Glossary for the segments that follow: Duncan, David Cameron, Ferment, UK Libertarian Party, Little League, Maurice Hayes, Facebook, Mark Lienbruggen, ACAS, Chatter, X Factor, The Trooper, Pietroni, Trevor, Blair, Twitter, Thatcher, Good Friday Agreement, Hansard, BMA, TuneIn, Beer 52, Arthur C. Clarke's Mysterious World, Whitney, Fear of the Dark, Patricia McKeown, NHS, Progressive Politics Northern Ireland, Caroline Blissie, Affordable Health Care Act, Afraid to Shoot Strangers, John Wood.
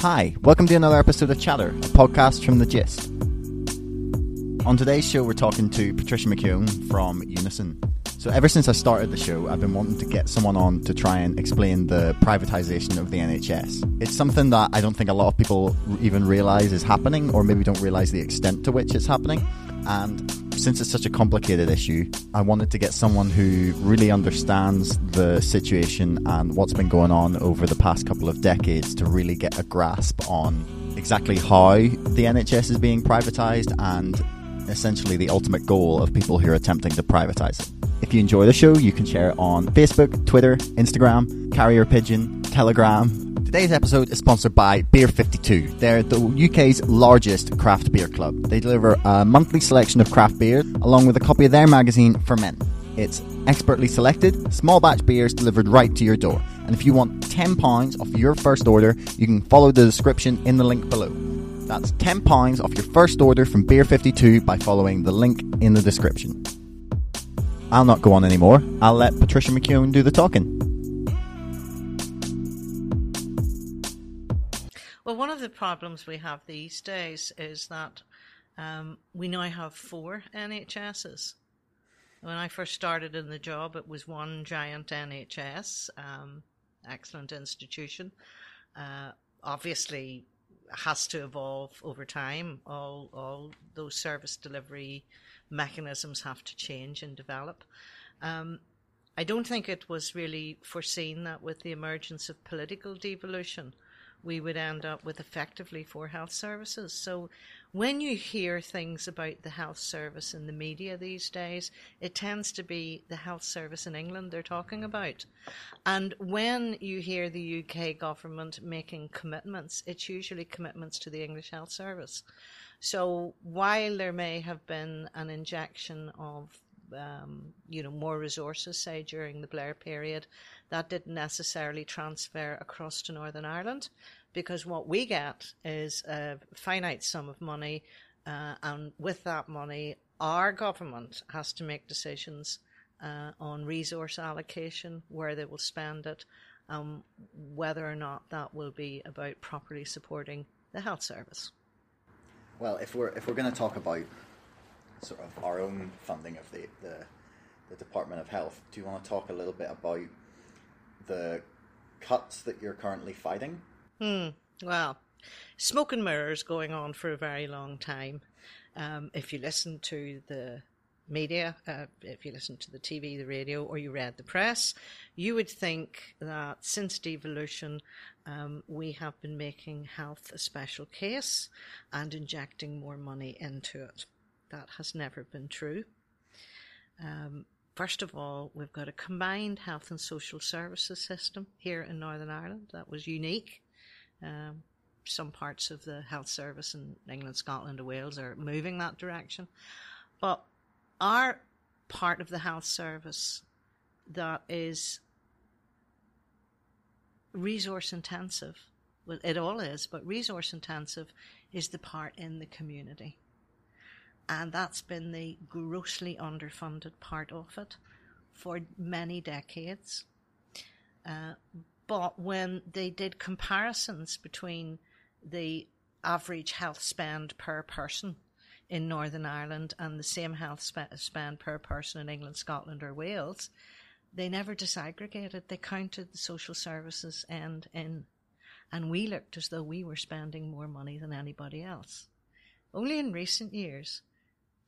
Hi, welcome to another episode of Chatter, a podcast from The Gist. On today's show we're talking to Patricia McKeown from Unison. So ever since I started the show, I've been wanting to get someone on to try and explain the privatisation of the NHS. It's something that I don't think a lot of people even realise is happening, or maybe don't realise the extent to which it's happening. And since it's such a complicated issue, I wanted to get someone who really understands the situation and what's been going on over the past couple of decades to really get a grasp on exactly how the NHS is being privatised and essentially the ultimate goal of people who are attempting to privatise it. If you enjoy the show, you can share it on Facebook, Twitter, Instagram, Carrier Pigeon, Telegram. Today's episode is sponsored by Beer 52. They're the UK's largest craft beer club. They deliver a monthly selection of craft beer, along with a copy of their magazine, Ferment. It's expertly selected, small batch beers delivered right to your door. And if you want £10 off your first order, you can follow the description in the link below. That's £10 off your first order from Beer 52 by following the link in the description. I'll not go on anymore. I'll let Patricia McKeown do the talking. Well, one of the problems we have these days is that we now have four NHSs. When I first started in the job, it was one giant NHS, excellent institution. Obviously, has to evolve over time. All those service delivery mechanisms have to change and develop. I don't think it was really foreseen that with the emergence of political devolution, we would end up with effectively four health services. So when you hear things about the health service in the media these days, it tends to be the health service in England they're talking about. And when you hear the UK government making commitments, it's usually commitments to the English health service. So while there may have been an injection of more resources, say, during the Blair period, that didn't necessarily transfer across to Northern Ireland, because what we get is a finite sum of money, and with that money, our government has to make decisions on resource allocation, where they will spend it, whether or not that will be about properly supporting the health service. Well, if we're going to talk about sort of our own funding of the Department of Health, do you want to talk a little bit about the cuts that you're currently fighting? Well, smoke and mirrors going on for a very long time. If you listen to the media, if you listen to the TV, the radio, or you read the press, you would think that since devolution, we have been making health a special case and injecting more money into it. That has never been true. First of all, we've got a combined health and social services system here in Northern Ireland that was unique. Some parts of the health service in England, Scotland, and Wales are moving that direction. But our part of the health service that is resource intensive, well, it all is, but resource intensive is the part in the community. And that's been the grossly underfunded part of it for many decades. But when they did comparisons between the average health spend per person in Northern Ireland and the same health spend per person in England, Scotland or Wales, they never disaggregated. They counted the social services end in. And we looked as though we were spending more money than anybody else. Only in recent years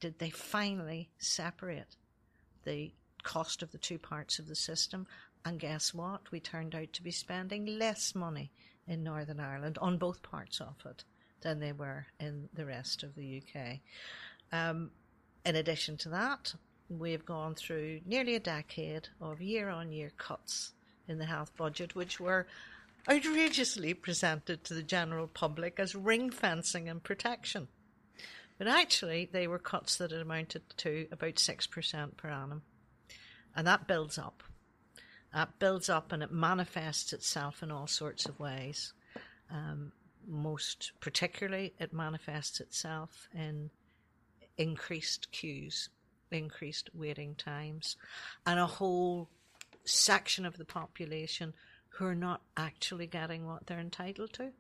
did they finally separate the cost of the two parts of the system. And guess what? We turned out to be spending less money in Northern Ireland on both parts of it than they were in the rest of the UK. In addition to that, we've gone through nearly a decade of year-on-year cuts in the health budget, which were outrageously presented to the general public as ring-fencing and protection. But actually, they were cuts that amounted to about 6% per annum. And that builds up. That builds up and it manifests itself in all sorts of ways. Most particularly, it manifests itself in increased queues, increased waiting times, and a whole section of the population who are not actually getting what they're entitled to.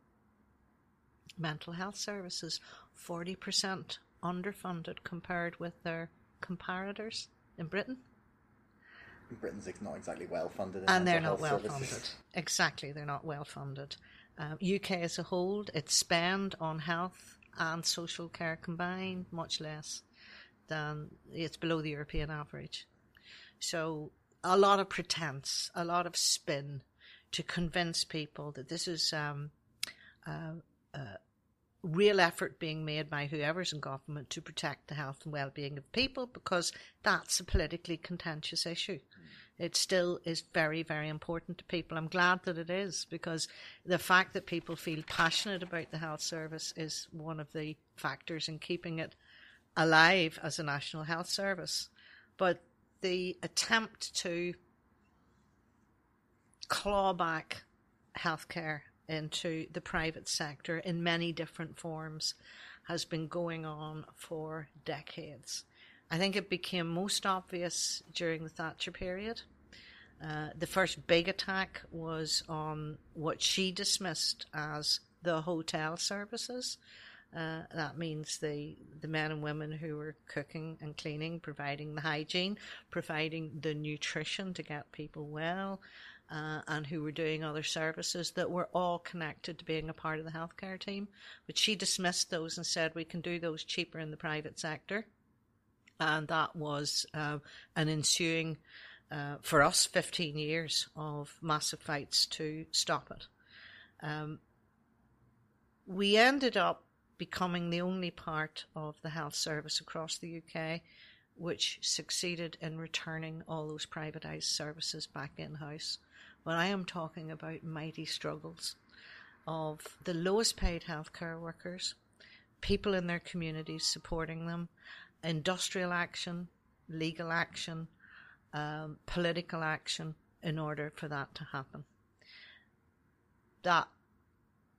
mental health services 40% underfunded compared with their comparators in Britain. Britain's not exactly well funded, and they're not well funded. Exactly, they're not well funded. UK as a whole, its spend on health and social care combined much less than it's below the European average. So a lot of pretense, a lot of spin to convince people that this is real effort being made by whoever's in government to protect the health and well-being of people, because that's a politically contentious issue. It still is very, very important to people. I'm glad that it is, because the fact that people feel passionate about the health service is one of the factors in keeping it alive as a national health service. But the attempt to claw back healthcare into the private sector in many different forms has been going on for decades. I think it became most obvious during the Thatcher period. The first big attack was on what she dismissed as the hotel services. That means the men and women who were cooking and cleaning, providing the hygiene, providing the nutrition to get people well, and who were doing other services that were all connected to being a part of the healthcare team. But she dismissed those and said we can do those cheaper in the private sector. And that was an ensuing, for us, 15 years of massive fights to stop it. We ended up becoming the only part of the health service across the UK which succeeded in returning all those privatised services back in-house. But I am talking about mighty struggles of the lowest paid healthcare workers, people in their communities supporting them, industrial action, legal action, political action in order for that to happen. That,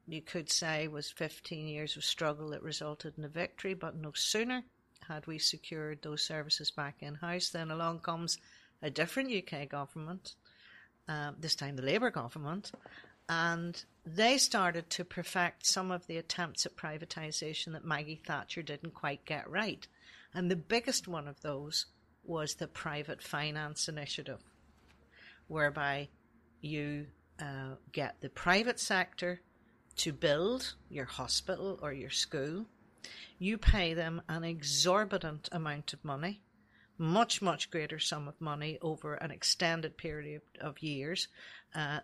you could say, was 15 years of struggle that resulted in a victory, but no sooner had we secured those services back in-house, then along comes a different UK government, this time the Labour government, and they started to perfect some of the attempts at privatisation that Maggie Thatcher didn't quite get right. And the biggest one of those was the Private Finance Initiative, whereby you get the private sector to build your hospital or your school. You pay them an exorbitant amount of money, much greater sum of money over an extended period of years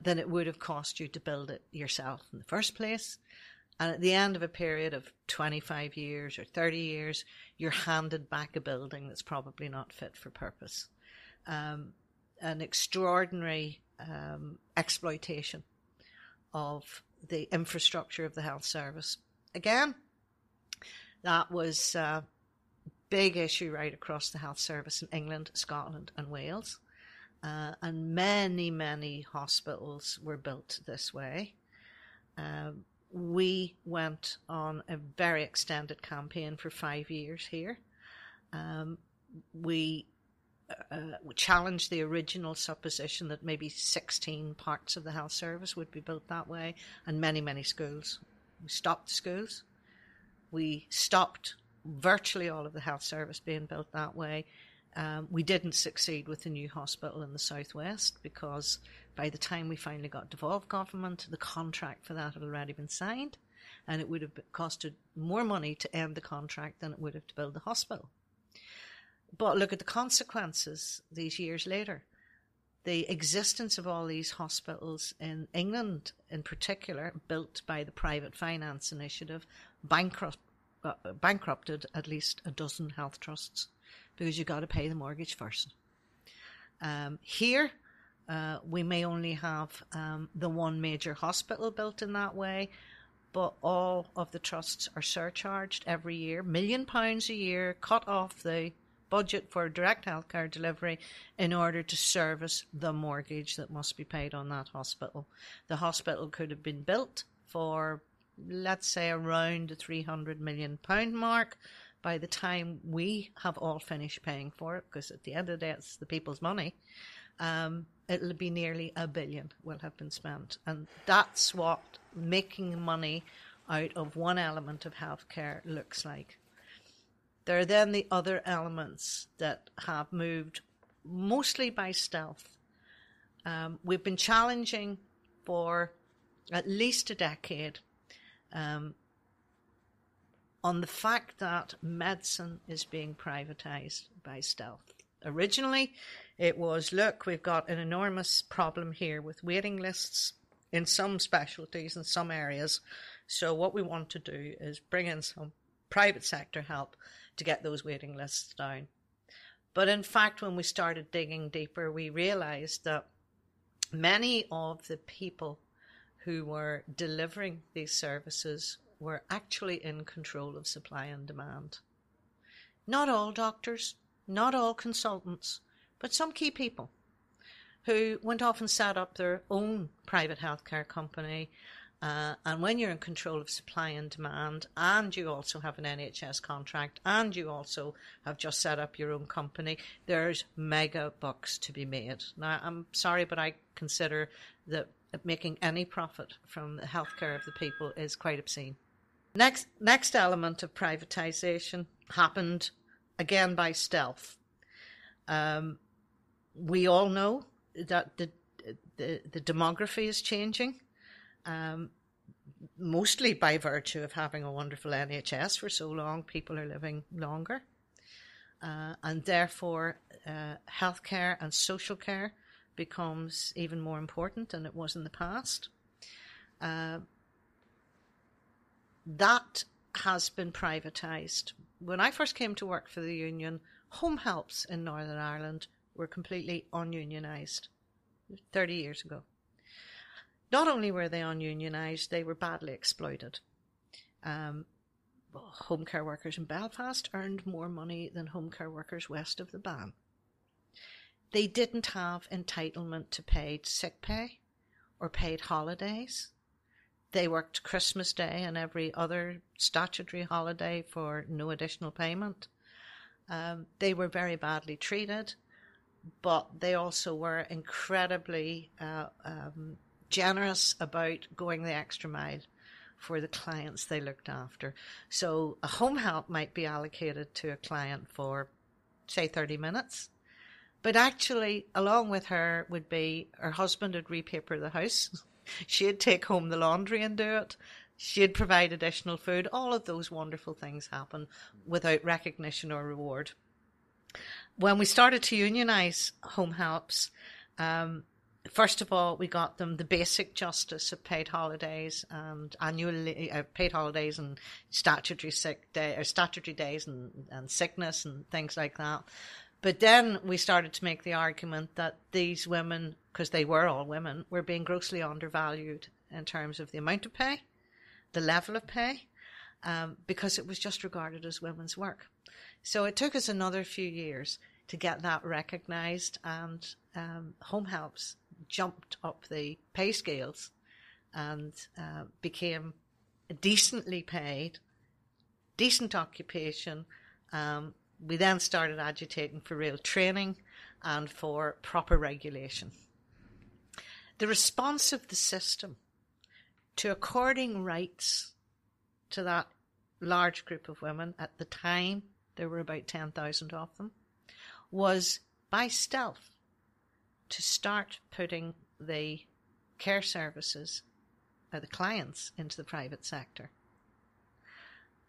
than it would have cost you to build it yourself in the first place. And at the end of a period of 25 years or 30 years, you're handed back a building that's probably not fit for purpose. An extraordinary exploitation of the infrastructure of the health service. Again, that was a big issue right across the health service in England, Scotland and Wales. And many hospitals were built this way. We went on a very extended campaign for 5 years here. We challenged the original supposition that maybe 16 parts of the health service would be built that way, and many schools. We stopped the schools. We stopped virtually all of the health service being built that way. We didn't succeed with the new hospital in the southwest, because by the time we finally got devolved government, the contract for that had already been signed, and it would have costed more money to end the contract than it would have to build the hospital. But look at the consequences these years later. The existence of all these hospitals in England in particular, built by the Private Finance Initiative, bankrupted at least a dozen health trusts, because you've got to pay the mortgage first. Here, we may only have the one major hospital built in that way, but all of the trusts are surcharged every year, £1 million a year, cut off the budget for direct healthcare delivery in order to service the mortgage that must be paid on that hospital. The hospital could have been built for, let's say, around the £300 million mark by the time we have all finished paying for it, because at the end of the day, it's the people's money. It'll be nearly £1 billion will have been spent. And that's what making money out of one element of healthcare looks like. There are then the other elements that have moved mostly by stealth. We've been challenging for at least a decade on the fact that medicine is being privatised by stealth. Originally, it was, look, we've got an enormous problem here with waiting lists in some specialties and some areas. So what we want to do is bring in some private sector help to get those waiting lists down. But in fact, when we started digging deeper, we realised that many of the people who were delivering these services were actually in control of supply and demand. Not all doctors, not all consultants, but some key people who went off and set up their own private healthcare company. And when you're in control of supply and demand, and you also have an NHS contract, and you also have just set up your own company, there's mega bucks to be made. Now, I'm sorry, but I consider that making any profit from the healthcare of the people is quite obscene. Next element of privatisation happened, again, by stealth. We all know that the demography is changing. Mostly by virtue of having a wonderful NHS for so long, people are living longer. And therefore, healthcare and social care becomes even more important than it was in the past. That has been privatised. When I first came to work for the union, home helps in Northern Ireland were completely ununionised 30 years ago. Not only were they ununionised, they were badly exploited. Home care workers in Belfast earned more money than home care workers west of the Bann. They didn't have entitlement to paid sick pay or paid holidays. They worked Christmas Day and every other statutory holiday for no additional payment. They were very badly treated, but they also were incredibly generous about going the extra mile for the clients they looked after. So a home help might be allocated to a client for, say, 30 minutes. But actually, along with her would be her husband would repaper the house. She'd take home the laundry and do it. She'd provide additional food. All of those wonderful things happen without recognition or reward. When we started to unionise home helps, first of all, we got them the basic justice of paid holidays and annually paid holidays and statutory sick day or statutory days and sickness and things like that. But then we started to make the argument that these women, because they were all women, were being grossly undervalued in terms of the amount of pay, the level of pay, because it was just regarded as women's work. So it took us another few years to get that recognised, and home helps jumped up the pay scales and became decently paid, decent occupation. We then started agitating for real training and for proper regulation. The response of the system to according rights to that large group of women, at the time there were about 10,000 of them, was by stealth to start putting the care services, the clients, into the private sector.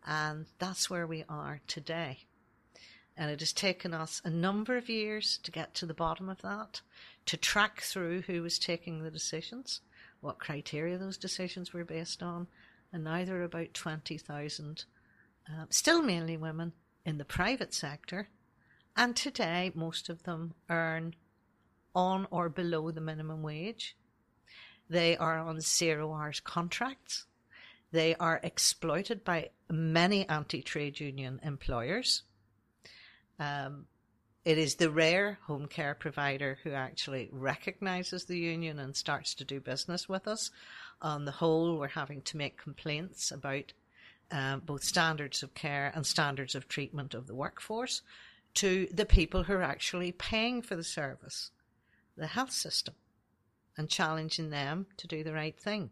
And that's where we are today. And it has taken us a number of years to get to the bottom of that, to track through who was taking the decisions, what criteria those decisions were based on, and now there are about 20,000, still mainly women, in the private sector. And today, most of them earn on or below the minimum wage. They are on zero-hours contracts. They are exploited by many anti-trade union employers. It is the rare home care provider who actually recognises the union and starts to do business with us. On the whole, we're having to make complaints about both standards of care and standards of treatment of the workforce to the people who are actually paying for the service, the health system, and challenging them to do the right thing.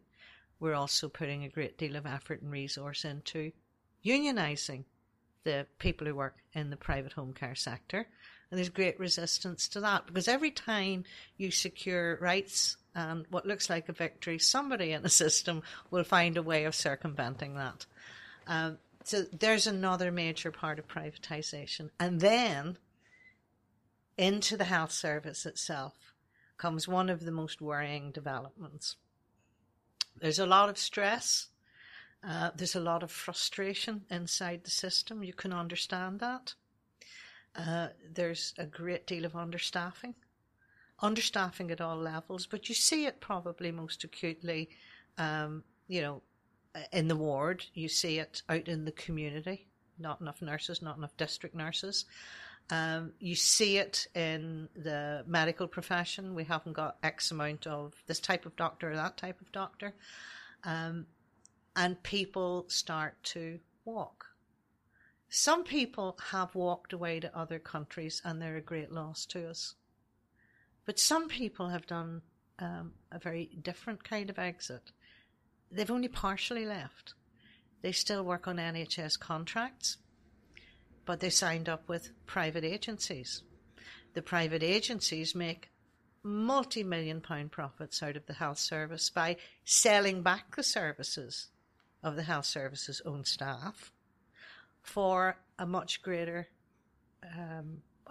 We're also putting a great deal of effort and resource into unionising the people who work in the private home care sector. And there's great resistance to that, because every time you secure rights and what looks like a victory, somebody in the system will find a way of circumventing that. So there's another major part of privatisation. And then into the health service itself comes one of the most worrying developments. There's a lot of stress. There's a lot of frustration inside the system. You can understand that. There's a great deal of understaffing. Understaffing at all levels, but you see it probably most acutely, in the ward. You see it out in the community. Not enough nurses, not enough district nurses. You see it in the medical profession. We haven't got X amount of this type of doctor or that type of doctor. And people start to walk. Some people have walked away to other countries and they're a great loss to us. But some people have done a very different kind of exit. They've only partially left. They still work on NHS contracts, but they signed up with private agencies. The private agencies make multi-million pound profits out of the health service by selling back the services of the health service's own staff for a much greater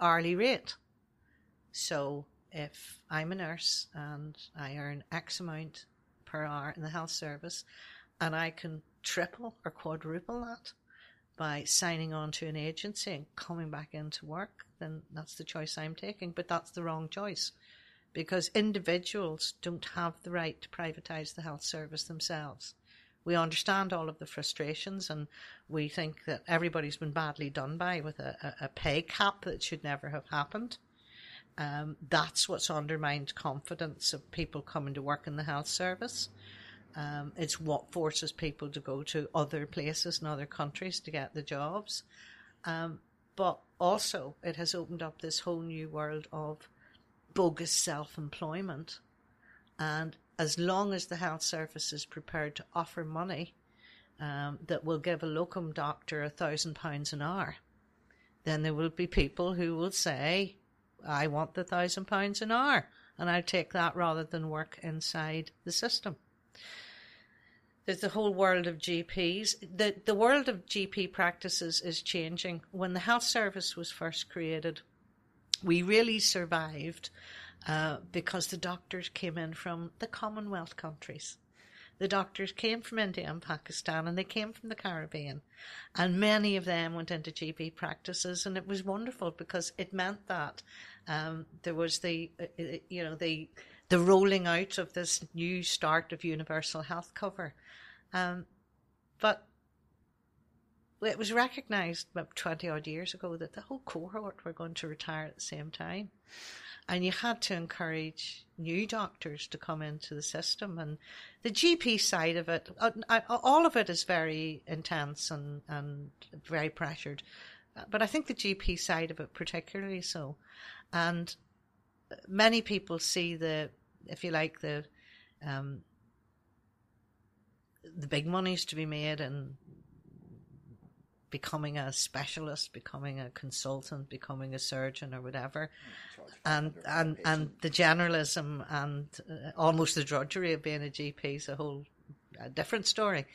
hourly rate. So if I'm a nurse and I earn X amount per hour in the health service, and I can triple or quadruple that by signing on to an agency and coming back into work, then that's the choice I'm taking. But that's the wrong choice, because individuals don't have the right to privatise the health service themselves. We understand all of the frustrations, and we think that everybody's been badly done by with a pay cap that should never have happened. That's what's undermined confidence of people coming to work in the health service. It's what forces people to go to other places and other countries to get the jobs. But also it has opened up this whole new world of bogus self-employment. And as long as the health service is prepared to offer money that will give a locum doctor £1,000 an hour, then there will be people who will say, I want the £1,000 an hour, and I'll take that rather than work inside the system. There's the whole world of GPs. The world of GP practices is changing. When the health service was first created, we really survived because the doctors came in from the Commonwealth countries. The doctors came from India and Pakistan, and they came from the Caribbean. And many of them went into GP practices, and it was wonderful because it meant that there was the rolling out of this new start of universal health cover. But it was recognised about 20-odd years ago that the whole cohort were going to retire at the same time. And you had to encourage new doctors to come into the system. And the GP side of it, all of it is very intense and very pressured. But I think the GP side of it particularly so. And many people see the big monies to be made in becoming a specialist, becoming a consultant, becoming a surgeon or whatever, and the generalism and almost the drudgery of being a GP is a whole different story.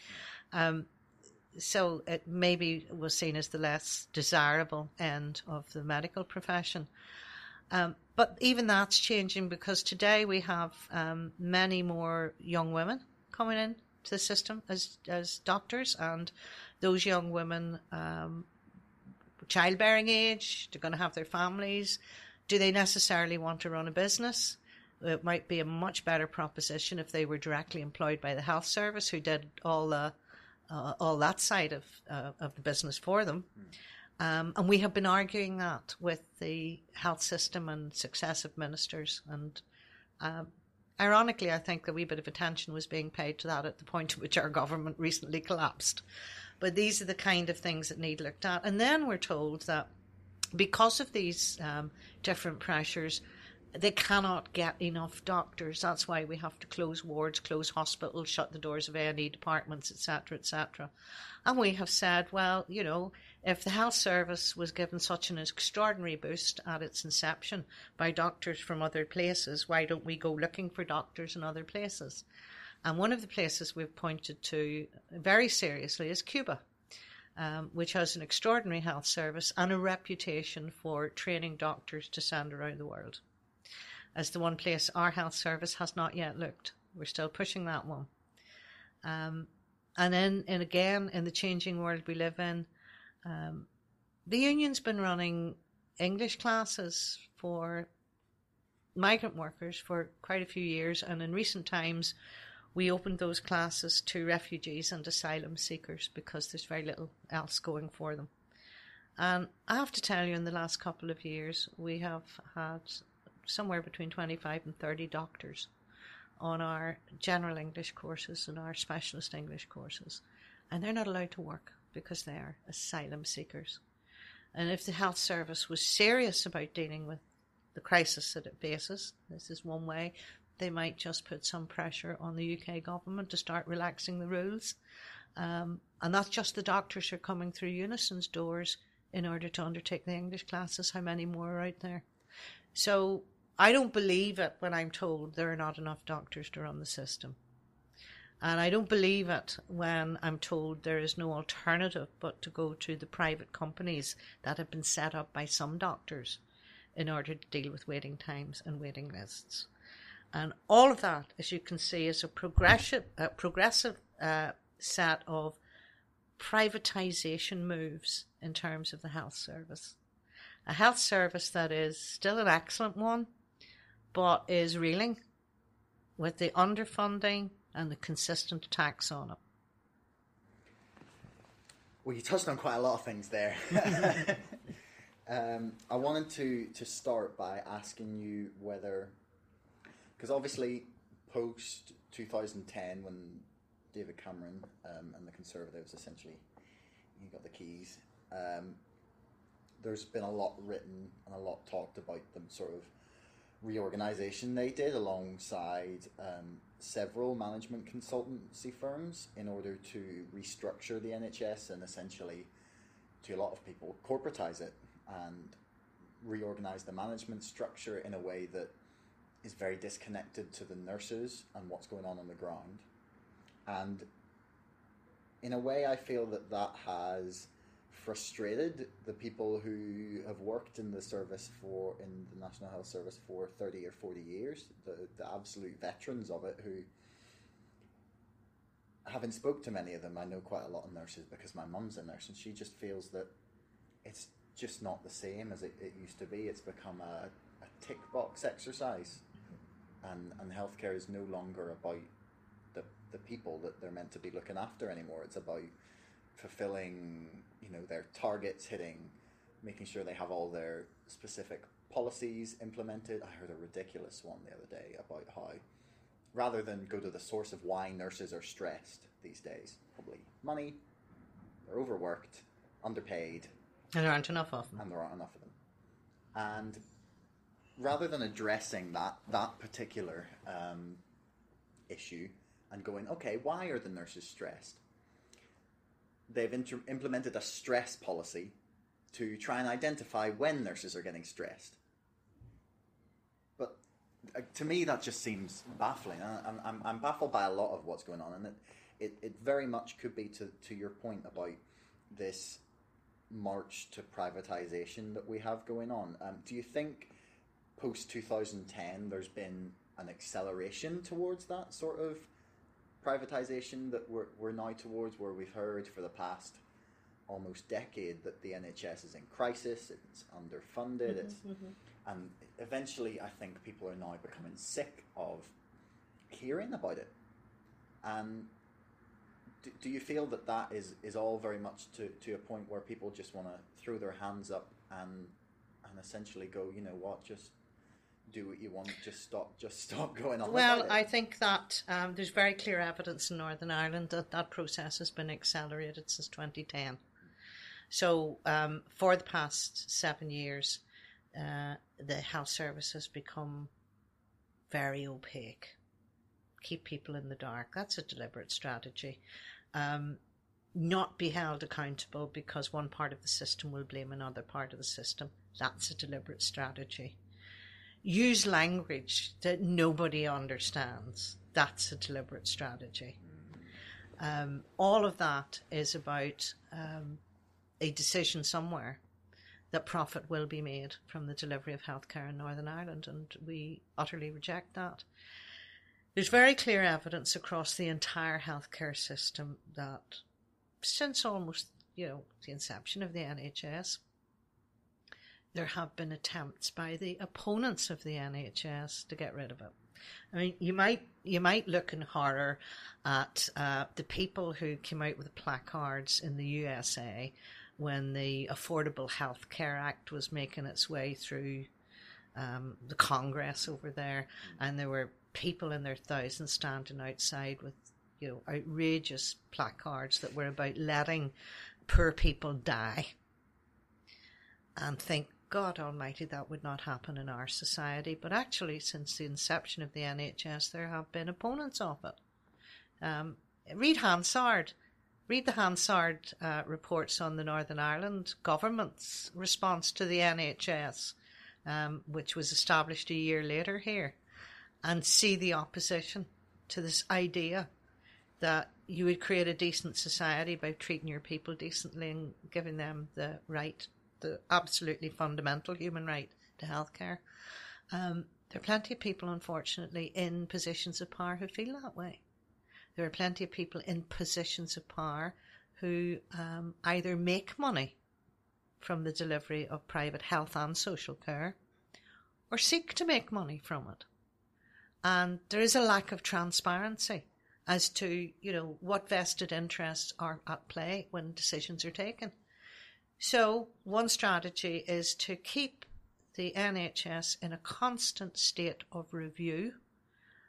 So it maybe was seen as the less desirable end of the medical profession. But even that's changing, because today we have many more young women coming in to the system as doctors, and those young women, childbearing age, they're going to have their families. Do they necessarily want to run a business? It might be a much better proposition if they were directly employed by the health service, who did all that side of the business for them. And we have been arguing that with the health system and successive ministers, and ironically, I think a wee bit of attention was being paid to that at the point at which our government recently collapsed. But these are the kind of things that need looked at. And then we're told that because of these different pressures, They cannot get enough doctors. That's why we have to close wards, close hospitals, shut the doors of A&E departments, etc., etc. And we have said, well, you know, if the health service was given such an extraordinary boost at its inception by doctors from other places, why don't we go looking for doctors in other places? And one of the places we've pointed to very seriously is Cuba, which has an extraordinary health service and a reputation for training doctors to send around the world. As the one place our health service has not yet looked. We're still pushing that one. And then, and again, in the changing world we live in, the union's been running English classes for migrant workers for quite a few years, and in recent times we opened those classes to refugees and asylum seekers because there's very little else going for them. And I have to tell you, in the last couple of years we have had somewhere between 25 and 30 doctors on our general English courses and our specialist English courses. And they're not allowed to work because they are asylum seekers. And if the health service was serious about dealing with the crisis that it faces, this is one way, they might just put some pressure on the UK government to start relaxing the rules. And not just the doctors who are coming through Unison's doors in order to undertake the English classes. How many more are out there? So I don't believe it when I'm told there are not enough doctors to run the system. And I don't believe it when I'm told there is no alternative but to go to the private companies that have been set up by some doctors in order to deal with waiting times and waiting lists. And all of that, as you can see, is a progressive set of privatisation moves in terms of the health service. A health service that is still an excellent one, but is reeling with the underfunding and the consistent attacks on it. Well, you touched on quite a lot of things there. I wanted to start by asking you whether, because obviously post-2010, when David Cameron and the Conservatives essentially, he got the keys, there's been a lot written and a lot talked about the sort of reorganisation they did alongside several management consultancy firms in order to restructure the NHS and essentially, to a lot of people, corporatise it and reorganise the management structure in a way that is very disconnected to the nurses and what's going on the ground. And in a way, I feel that has frustrated the people who have worked in the service in the National Health Service for 30 or 40 years, the absolute veterans of it, who, having spoke to many of them, I know quite a lot of nurses because my mum's a nurse, and she just feels that it's just not the same as it used to be. It's become a tick box exercise, and healthcare is no longer about the people that they're meant to be looking after anymore. It's about fulfilling, you know, their targets, making sure they have all their specific policies implemented. I heard a ridiculous one the other day about how, rather than go to the source of why nurses are stressed these days, probably money, they're overworked, underpaid. And there aren't enough of them. And rather than addressing that particular issue and going, okay, why are the nurses stressed? They've implemented a stress policy to try and identify when nurses are getting stressed. But to me, that just seems baffling. I'm baffled by a lot of what's going on. And it very much could be to your point about this march to privatisation that we have going on. Do you think post-2010 there's been an acceleration towards that sort of privatisation that we're now towards, where we've heard for the past almost decade that the NHS is in crisis, it's underfunded, and eventually I think people are now becoming sick of hearing about it. And do you feel that is all very much to a point where people just want to throw their hands up and essentially go, you know what, just do what you want, just stop going on. Well, I think that there's very clear evidence in Northern Ireland that process has been accelerated since 2010. So for the past 7 years, the health services become very opaque. Keep people in the dark. That's a deliberate strategy. Not be held accountable because one part of the system will blame another part of the system. That's a deliberate strategy. Use language that nobody understands. That's a deliberate strategy. All of that is about a decision somewhere that profit will be made from the delivery of healthcare in Northern Ireland, and we utterly reject that. There's very clear evidence across the entire healthcare system that since almost, the inception of the NHS, there have been attempts by the opponents of the NHS to get rid of it. I mean, you might look in horror at the people who came out with placards in the USA when the Affordable Health Care Act was making its way through the Congress over there, and there were people in their thousands standing outside with outrageous placards that were about letting poor people die. And think, God almighty, that would not happen in our society. But actually, since the inception of the NHS, there have been opponents of it. Read Hansard. Read the Hansard reports on the Northern Ireland government's response to the NHS, which was established a year later here, and see the opposition to this idea that you would create a decent society by treating your people decently and giving them the right, the absolutely fundamental human right to healthcare. There are plenty of people, unfortunately, in positions of power who feel that way. There are plenty of people in positions of power who either make money from the delivery of private health and social care or seek to make money from it. And there is a lack of transparency as to, what vested interests are at play when decisions are taken. So one strategy is to keep the NHS in a constant state of review.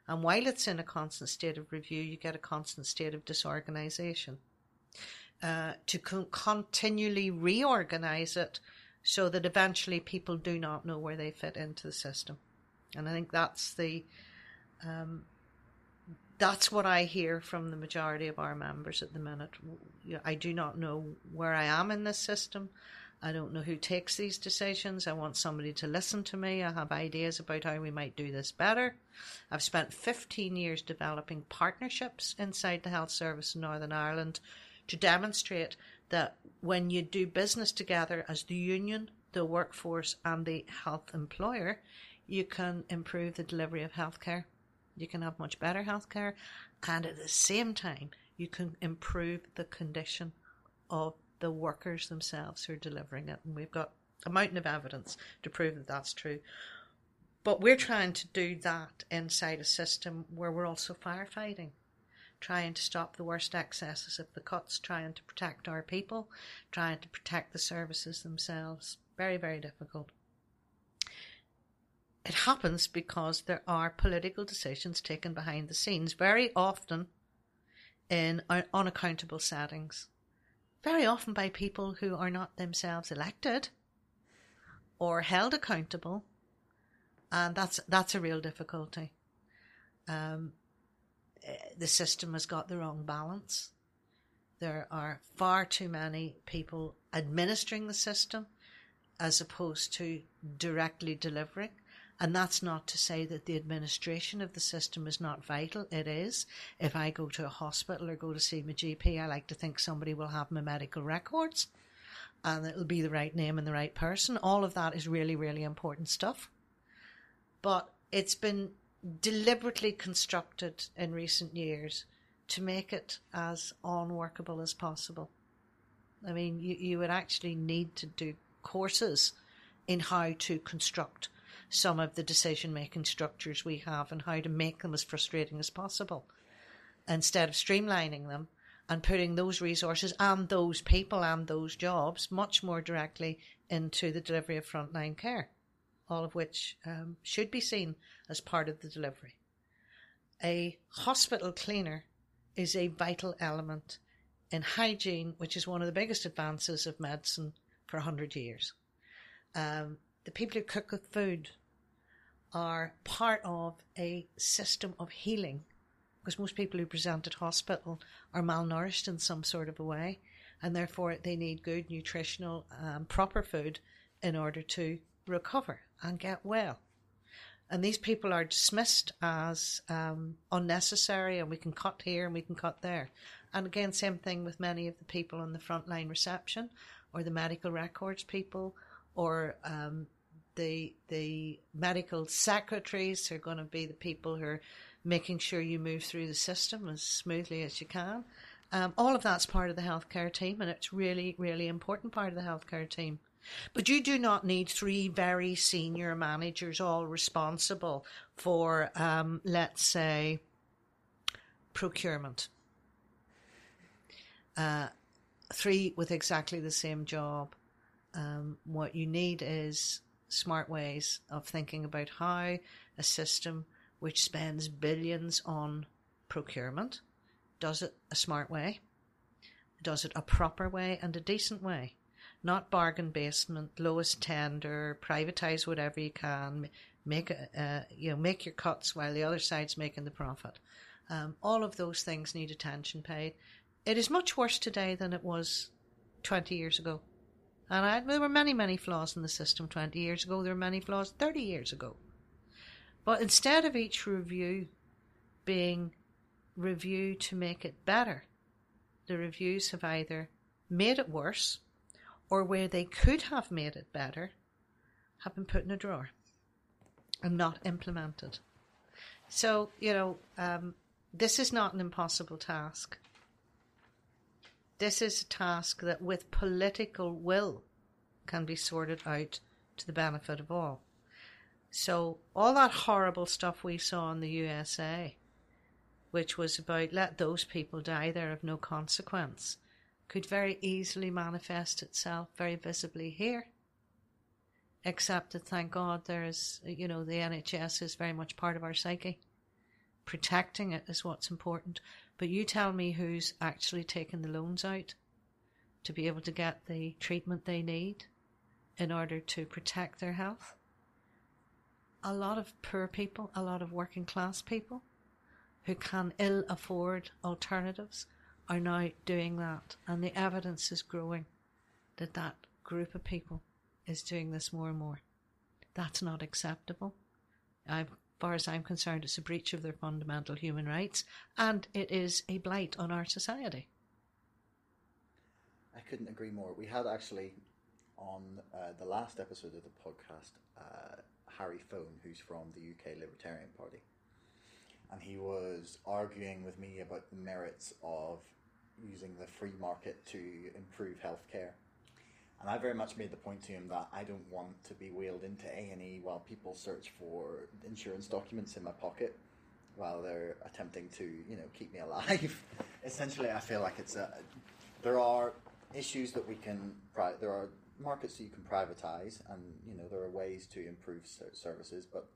And while it's in a constant state of review, you get a constant state of disorganisation. To continually reorganise it so that eventually people do not know where they fit into the system. And I think that's that's what I hear from the majority of our members at the minute. I do not know where I am in this system. I don't know who takes these decisions. I want somebody to listen to me. I have ideas about how we might do this better. I've spent 15 years developing partnerships inside the health service in Northern Ireland to demonstrate that when you do business together as the union, the workforce and the health employer, you can improve the delivery of healthcare. You can have much better healthcare, and at the same time, you can improve the condition of the workers themselves who are delivering it. And we've got a mountain of evidence to prove that that's true. But we're trying to do that inside a system where we're also firefighting, trying to stop the worst excesses of the cuts, trying to protect our people, trying to protect the services themselves. Very, very difficult. It happens because there are political decisions taken behind the scenes, very often in unaccountable settings, very often by people who are not themselves elected or held accountable, and that's a real difficulty. The system has got the wrong balance. There are far too many people administering the system as opposed to directly delivering. And that's not to say that the administration of the system is not vital. It is. If I go to a hospital or go to see my GP, I like to think somebody will have my medical records and it'll be the right name and the right person. All of that is really, really important stuff. But it's been deliberately constructed in recent years to make it as unworkable as possible. I mean, you would actually need to do courses in how to construct some of the decision-making structures we have and how to make them as frustrating as possible instead of streamlining them and putting those resources and those people and those jobs much more directly into the delivery of frontline care, all of which should be seen as part of the delivery. A hospital cleaner is a vital element in hygiene, which is one of the biggest advances of medicine for 100 years. the people who cook with food are part of a system of healing, because most people who present at hospital are malnourished in some sort of a way, and therefore they need good nutritional proper food in order to recover and get well. And these people are dismissed as unnecessary, and we can cut here and we can cut there. And again, same thing with many of the people on the frontline reception or the medical records people or the medical secretaries who are going to be the people who are making sure you move through the system as smoothly as you can. All of that's part of the healthcare team, and it's really, really important part of the healthcare team. But you do not need three very senior managers all responsible for, let's say, procurement. Three with exactly the same job. What you need is smart ways of thinking about how a system which spends billions on procurement does it a smart way, does it a proper way and a decent way. Not bargain basement, lowest tender, privatise whatever you can, make your cuts while the other side's making the profit. All of those things need attention paid. It is much worse today than it was 20 years ago. And there were many, many flaws in the system 20 years ago. There were many flaws 30 years ago. But instead of each review being reviewed to make it better, the reviews have either made it worse, or where they could have made it better, have been put in a drawer and not implemented. So, this is not an impossible task. This is a task that with political will can be sorted out to the benefit of all. So all that horrible stuff we saw in the USA, which was about let those people die, they're of no consequence, could very easily manifest itself very visibly here, except that, thank God, there is, the NHS is very much part of our psyche. Protecting it is what's important. But you tell me who's actually taking the loans out to be able to get the treatment they need in order to protect their health. A lot of poor people, a lot of working class people who can ill afford alternatives are now doing that, and the evidence is growing that that group of people is doing this more and more. That's not acceptable. As far as I'm concerned, it's a breach of their fundamental human rights, and it is a blight on our society. I couldn't agree more. We had actually on the last episode of the podcast Harry Fone, who's from the UK Libertarian Party, and he was arguing with me about the merits of using the free market to improve healthcare. And I very much made the point to him that I don't want to be wheeled into A&E while people search for insurance documents in my pocket while they're attempting to, keep me alive. Essentially, I feel like there are issues that there are markets that you can privatise, and, there are ways to improve services, but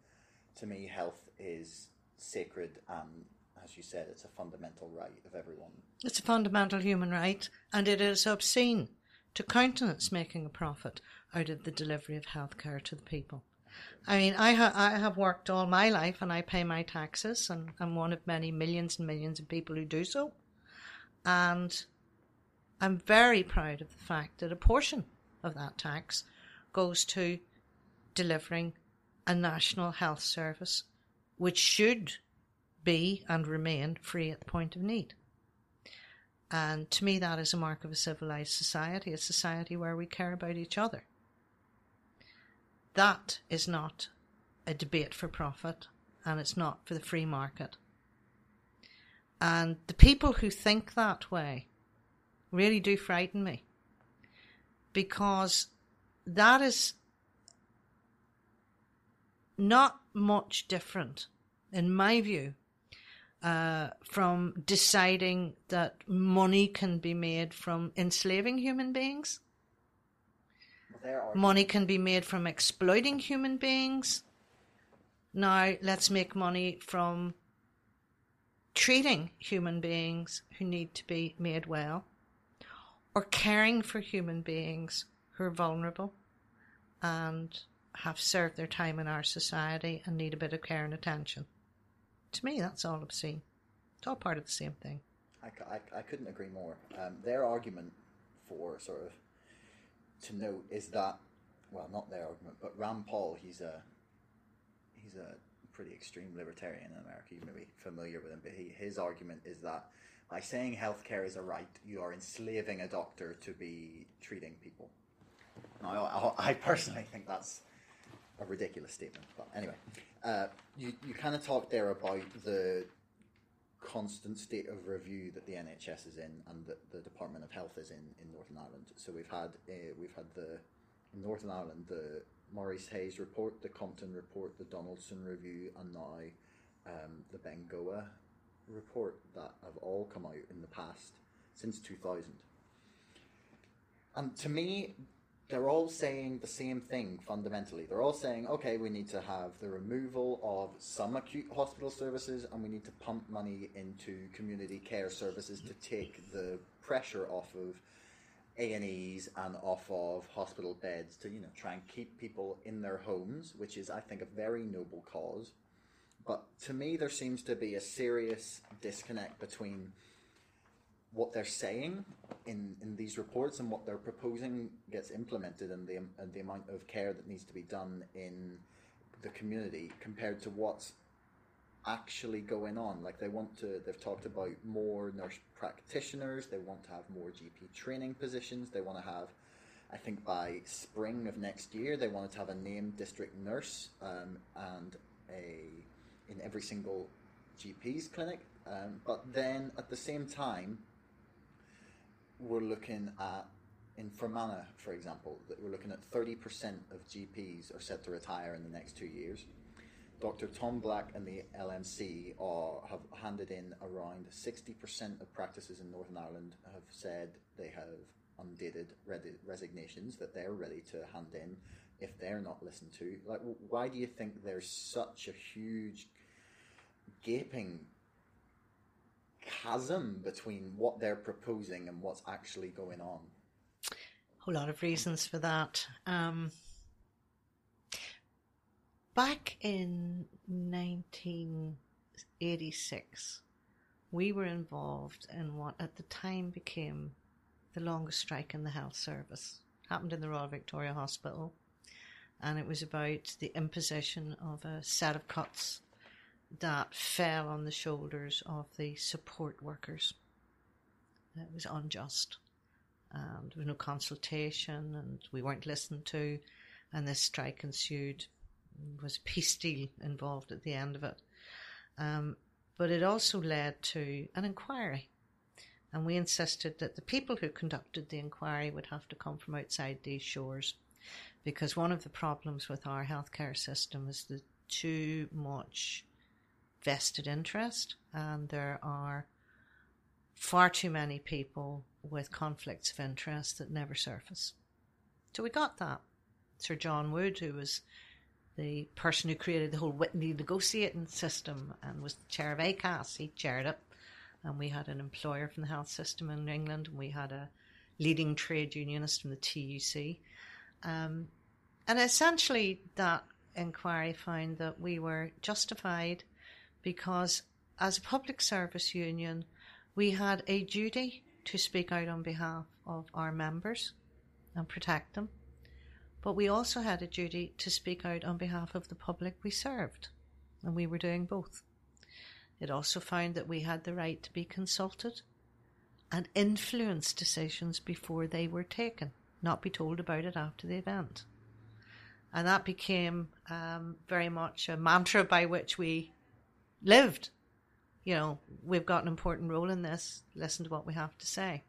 to me, health is sacred, and as you said, it's a fundamental right of everyone. It's a fundamental human right, and it is obscene to countenance making a profit out of the delivery of healthcare to the people. I mean, I have worked all my life, and I pay my taxes, and I'm one of many millions and millions of people who do so, and I'm very proud of the fact that a portion of that tax goes to delivering a national health service which should be and remain free at the point of need. And to me, that is a mark of a civilised society, a society where we care about each other. That is not a debate for profit, and it's not for the free market. And the people who think that way really do frighten me, because that is not much different, in my view, from deciding that money can be made from enslaving human beings. Money can be made from exploiting human beings. Now let's make money from treating human beings who need to be made well, or caring for human beings who are vulnerable and have served their time in our society and need a bit of care and attention. To me, that's all obscene. It's all part of the same thing. I couldn't agree more. Their argument for sort of to note is that, well, not their argument, but Rand Paul, he's a pretty extreme libertarian in America. You may be familiar with him, but his argument is that by saying healthcare is a right, you are enslaving a doctor to be treating people. Now, I personally think that's a ridiculous statement, but anyway, you kind of talked there about the constant state of review that the NHS is in and that the Department of Health is in Northern Ireland. So in Northern Ireland, the Maurice Hayes report, the Compton report, the Donaldson review, and now the Bengoa report that have all come out in the past since 2000. And to me, they're all saying the same thing fundamentally. They're all saying, okay, we need to have the removal of some acute hospital services and we need to pump money into community care services to take the pressure off of A&Es and off of hospital beds to, you know, try and keep people in their homes, which is, I think, a very noble cause. But to me, there seems to be a serious disconnect between what they're saying in these reports and what they're proposing gets implemented and the amount of care that needs to be done in the community compared to what's actually going on. Like they've talked about more nurse practitioners, they want to have more GP training positions, they want to have, I think by spring of next year, they wanted to have a named district nurse in every single GP's clinic. But then at the same time, we're looking at, in Fermanagh, for example, that we're looking at 30% of GPs are set to retire in the next 2 years. Dr. Tom Black and the LMC have handed in around 60% of practices in Northern Ireland have said they have undated resignations that they're ready to hand in if they're not listened to. Like, why do you think there's such a huge gaping chasm between what they're proposing and what's actually going on? A whole lot of reasons for that. Back in 1986, we were involved in what at the time became the longest strike in the health service. It happened in the Royal Victoria Hospital, and it was about the imposition of a set of cuts that fell on the shoulders of the support workers. It was unjust, and there was no consultation, and we weren't listened to, and this strike ensued. There was a peace deal involved at the end of it. But it also led to an inquiry, and we insisted that the people who conducted the inquiry would have to come from outside these shores, because one of the problems with our healthcare system is the too much vested interest, and there are far too many people with conflicts of interest that never surface. So we got that. Sir John Wood, who was the person who created the whole Whitney negotiating system and was the chair of ACAS, he chaired it, and we had an employer from the health system in England, and we had a leading trade unionist from the TUC. And essentially that inquiry found that we were justified because as a public service union, we had a duty to speak out on behalf of our members and protect them. But we also had a duty to speak out on behalf of the public we served, and we were doing both. It also found that we had the right to be consulted and influence decisions before they were taken, not be told about it after the event. And that became very much a mantra by which we lived. You know, we've got an important role in this, listen to what we have to say.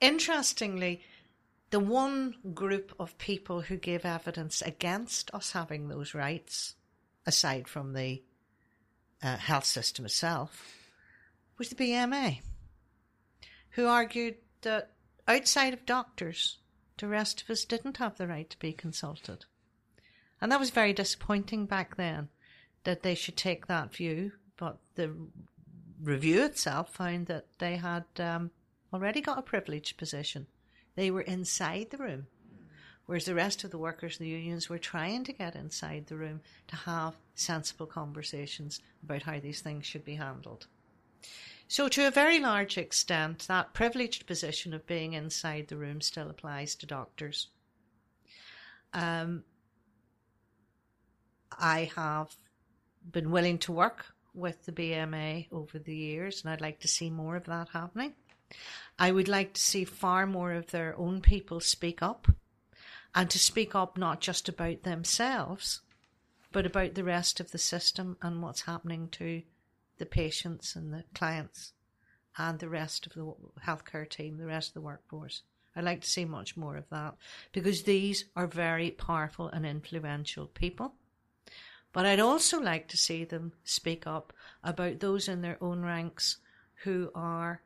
Interestingly, the one group of people who gave evidence against us having those rights, aside from the health system itself, was the BMA, who argued that outside of doctors, the rest of us didn't have the right to be consulted. And that was very disappointing back then, that they should take that view, but the review itself found that they had already got a privileged position. They were inside the room. whereas the rest of the workers and the unions were trying to get inside the room to have sensible conversations about how these things should be handled. So to a very large extent, that privileged position of being inside the room still applies to doctors. I have been willing to work with the BMA over the years, and I'd like to see more of that happening. I would like to see far more of their own people speak up, and to speak up not just about themselves, but about the rest of the system and what's happening to the patients and the clients and the rest of the healthcare team, the rest of the workforce. I'd like to see much more of that, because these are very powerful and influential people. But I'd also like to see them speak up about those in their own ranks who are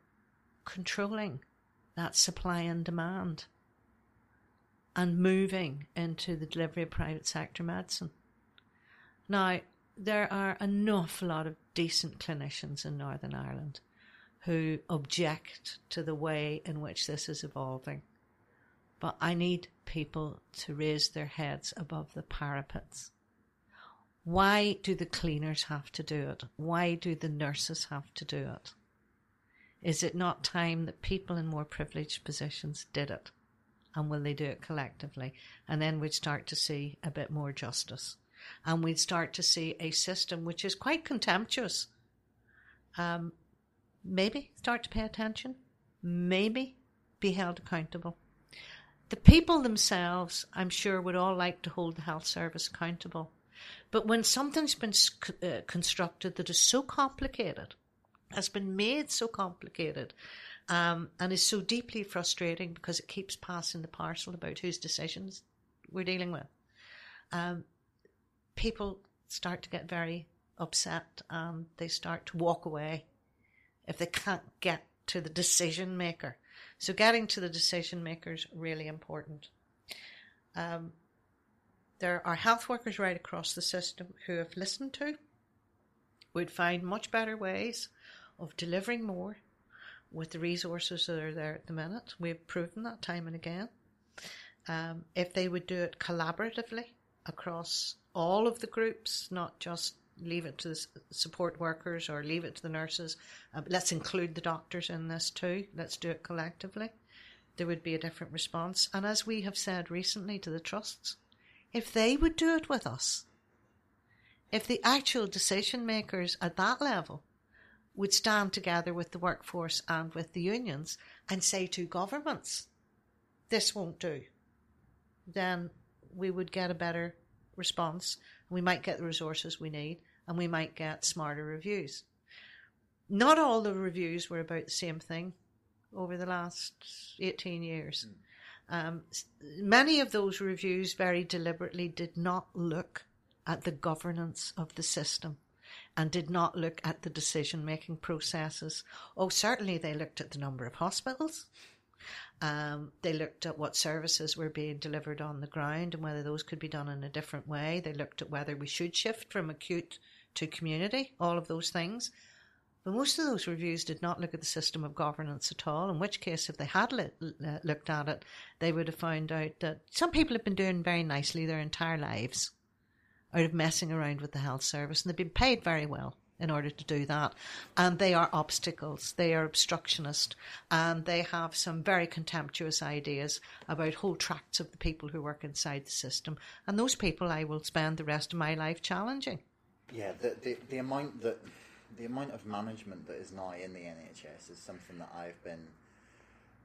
controlling that supply and demand and moving into the delivery of private sector medicine. Now, there are an awful lot of decent clinicians in Northern Ireland who object to the way in which this is evolving. But I need people to raise their heads above the parapets. Why do the cleaners have to do it? Why do the nurses have to do it? Is it not time that people in more privileged positions did it? And will they do it collectively? And then we'd start to see a bit more justice. And we'd start to see a system which is quite contemptuous. Maybe start to pay attention. Maybe be held accountable. The people themselves, I'm sure, would all like to hold the health service accountable. But when something's been constructed that is so complicated, has been made so complicated, and is so deeply frustrating because it keeps passing the parcel about whose decisions we're dealing with, people start to get very upset and they start to walk away if they can't get to the decision maker. So getting to the decision maker is really important. There are health workers right across the system who, if listened to, would find much better ways of delivering more with the resources that are there at the minute. We've proven that time and again. If they would do it collaboratively across all of the groups, not just leave it to the support workers or leave it to the nurses. Let's include the doctors in this too. Let's do it collectively. There would be a different response. And as we have said recently to the trusts, if they would do it with us, if the actual decision makers at that level would stand together with the workforce and with the unions and say to governments, this won't do, then we would get a better response. We might get the resources we need and we might get smarter reviews. Not all the reviews were about the same thing over the last 18 years. Many of those reviews very deliberately did not look at the governance of the system and did not look at the decision-making processes. Oh, certainly they looked at the number of hospitals. They looked at what services were being delivered on the ground and whether those could be done in a different way. They looked at whether we should shift from acute to community, all of those things. But most of those reviews did not look at the system of governance at all, in which case, if they had looked at it, they would have found out that some people have been doing very nicely their entire lives out of messing around with the health service, and they've been paid very well in order to do that. And they are obstacles, they are obstructionist, and they have some very contemptuous ideas about whole tracts of the people who work inside the system. And those people I will spend the rest of my life challenging. Yeah, the amount that... The amount of management that is now in the NHS is something that I've been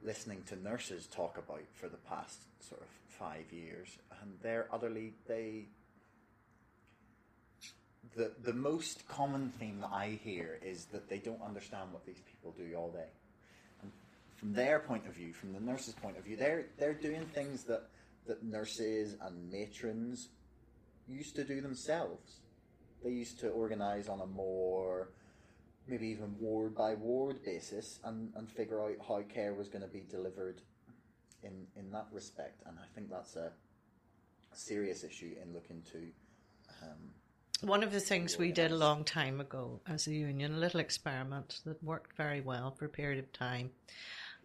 listening to nurses talk about for the past sort of 5 years, and they're utterly, the most common theme that I hear is that they don't understand what these people do all day. And from their point of view, from the nurses' point of view, they're doing things that nurses and matrons used to do themselves. They used to organise on a more, maybe even ward-by-ward basis and figure out how care was going to be delivered in that respect. And I think that's a serious issue in looking to... One of the things we did a long time ago as a union, a little experiment that worked very well for a period of time,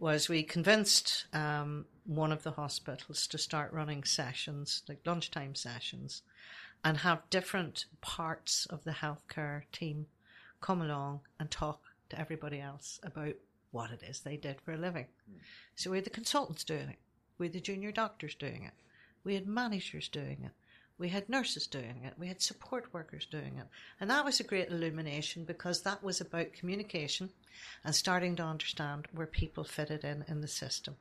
was we convinced one of the hospitals to start running sessions, like lunchtime sessions, and have different parts of the healthcare team come along and talk to everybody else about what it is they did for a living. Mm. So we had the consultants doing it. We had the junior doctors doing it. We had managers doing it. We had nurses doing it. We had support workers doing it. And that was a great illumination, because that was about communication and starting to understand where people fitted in the system.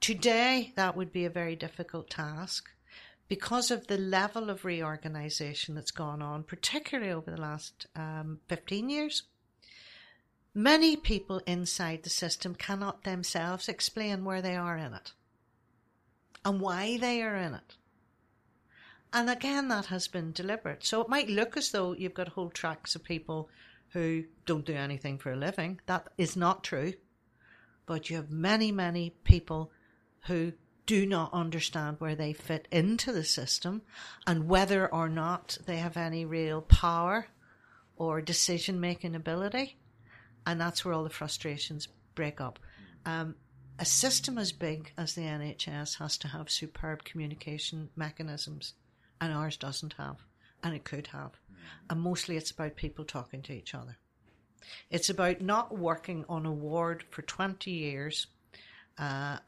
Today, that would be a very difficult task because of the level of reorganisation that's gone on, particularly over the last 15 years. Many people inside the system cannot themselves explain where they are in it and why they are in it. And again, that has been deliberate. So it might look as though you've got whole tracts of people who don't do anything for a living. That is not true. But you have many, many people who do not understand where they fit into the system and whether or not they have any real power or decision-making ability. And that's where all the frustrations break up. A system as big as the NHS has to have superb communication mechanisms, and ours doesn't have, and it could have. And mostly it's about people talking to each other. It's about not working on a ward for 20 years,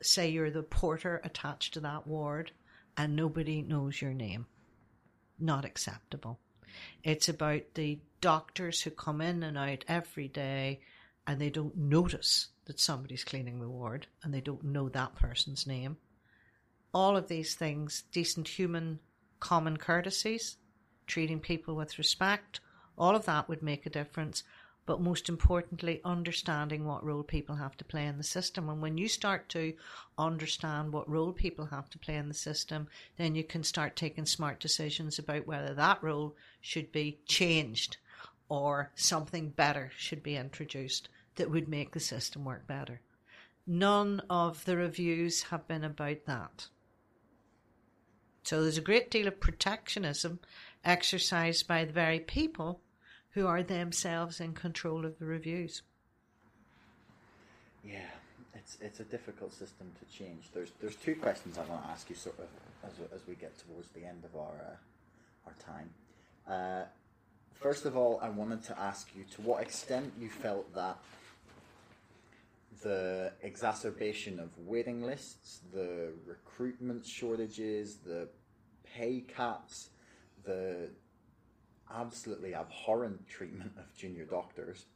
say you're the porter attached to that ward, and nobody knows your name. Not acceptable. It's about the doctors who come in and out every day, and they don't notice that somebody's cleaning the ward and they don't know that person's name. All of these things, decent human common courtesies, treating people with respect, all of that would make a difference. But most importantly, understanding what role people have to play in the system. And when you start to understand what role people have to play in the system, then you can start taking smart decisions about whether that role should be changed or something better should be introduced that would make the system work better. None of the reviews have been about that. So there's a great deal of protectionism exercised by the very people who are themselves in control of the reviews. Yeah, it's a difficult system to change. There's two questions I want to ask you sort of as we get towards the end of our time. First of all, I wanted to ask you to what extent you felt that the exacerbation of waiting lists, the recruitment shortages, the pay caps, the absolutely abhorrent treatment of junior doctors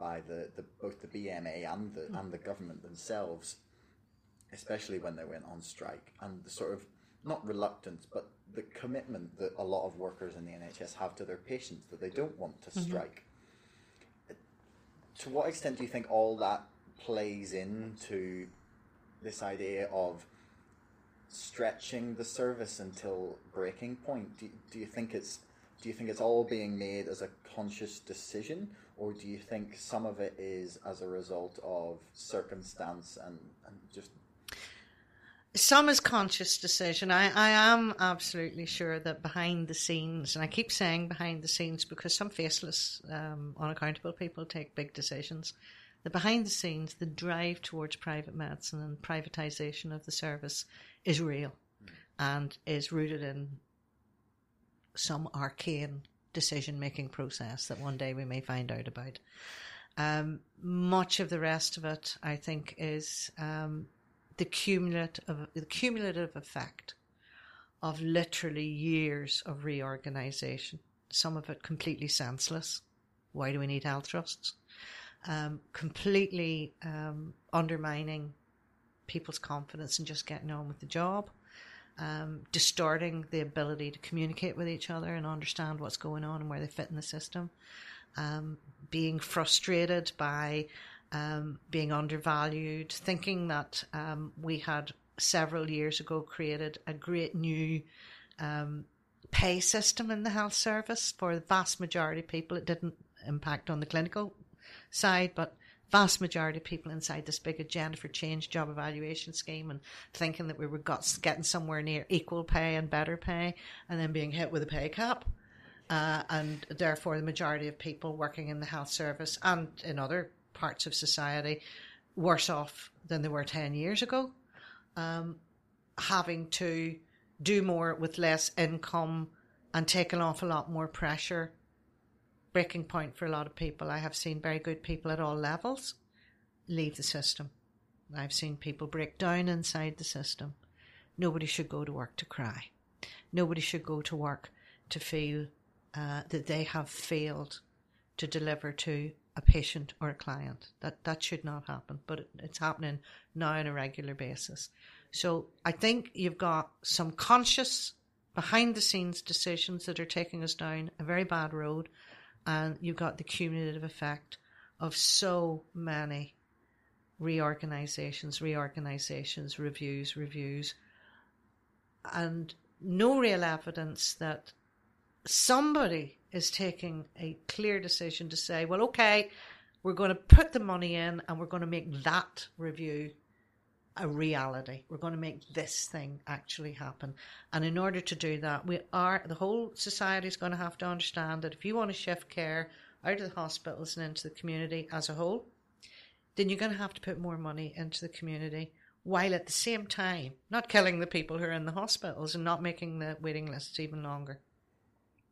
by the both the BMA and the government themselves, especially when they went on strike, and the sort of, not reluctance, but the commitment that a lot of workers in the NHS have to their patients, that they don't want to strike. To what extent do you think all that plays into this idea of stretching the service until breaking point? Do you think it's all being made as a conscious decision, or do you think some of it is as a result of circumstance and just... Some is conscious decision. I am absolutely sure that behind the scenes, and I keep saying behind the scenes because some faceless, unaccountable people take big decisions, that behind the scenes, the drive towards private medicine and privatisation of the service is real and is rooted in some arcane decision-making process that one day we may find out about. Much of the rest of it, I think, is the cumulative effect of literally years of reorganisation. Some of it completely senseless. Why do we need health trusts? Completely undermining people's confidence and just getting on with the job. Distorting the ability to communicate with each other and understand what's going on and where they fit in the system, being frustrated by being undervalued, thinking that we had several years ago created a great new pay system in the health service. For the vast majority of people, it didn't impact on the clinical side, but vast majority of people inside this big agenda for change job evaluation scheme and thinking that we were getting somewhere near equal pay and better pay, and then being hit with a pay cap. And therefore the majority of people working in the health service and in other parts of society worse off than they were 10 years ago, having to do more with less income and take an awful lot more pressure. Breaking point for a lot of people. I have seen very good people at all levels leave the system. I've seen people break down inside the system. Nobody should go to work to cry. Nobody should go to work to feel that they have failed to deliver to a patient or a client. That should not happen, but it's happening now on a regular basis. So I think you've got some conscious, behind-the-scenes decisions that are taking us down a very bad road, and you've got the cumulative effect of so many reorganisations, reviews, and no real evidence that somebody is taking a clear decision to say, well, okay, we're going to put the money in and we're going to make that review a reality. We're going to make this thing actually happen. And in order to do that, the whole society is going to have to understand that if you want to shift care out of the hospitals and into the community as a whole, then you're going to have to put more money into the community, while at the same time not killing the people who are in the hospitals and not making the waiting lists even longer.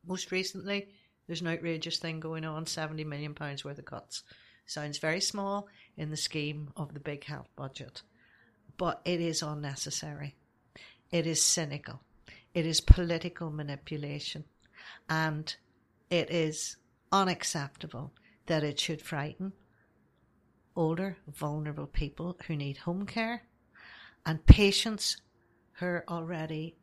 Most recently, there's an outrageous thing going on, £70 million worth of cuts. Sounds very small in the scheme of the big health budget, but it is unnecessary. It is cynical. It is political manipulation. And it is unacceptable that it should frighten older, vulnerable people who need home care and patients who are already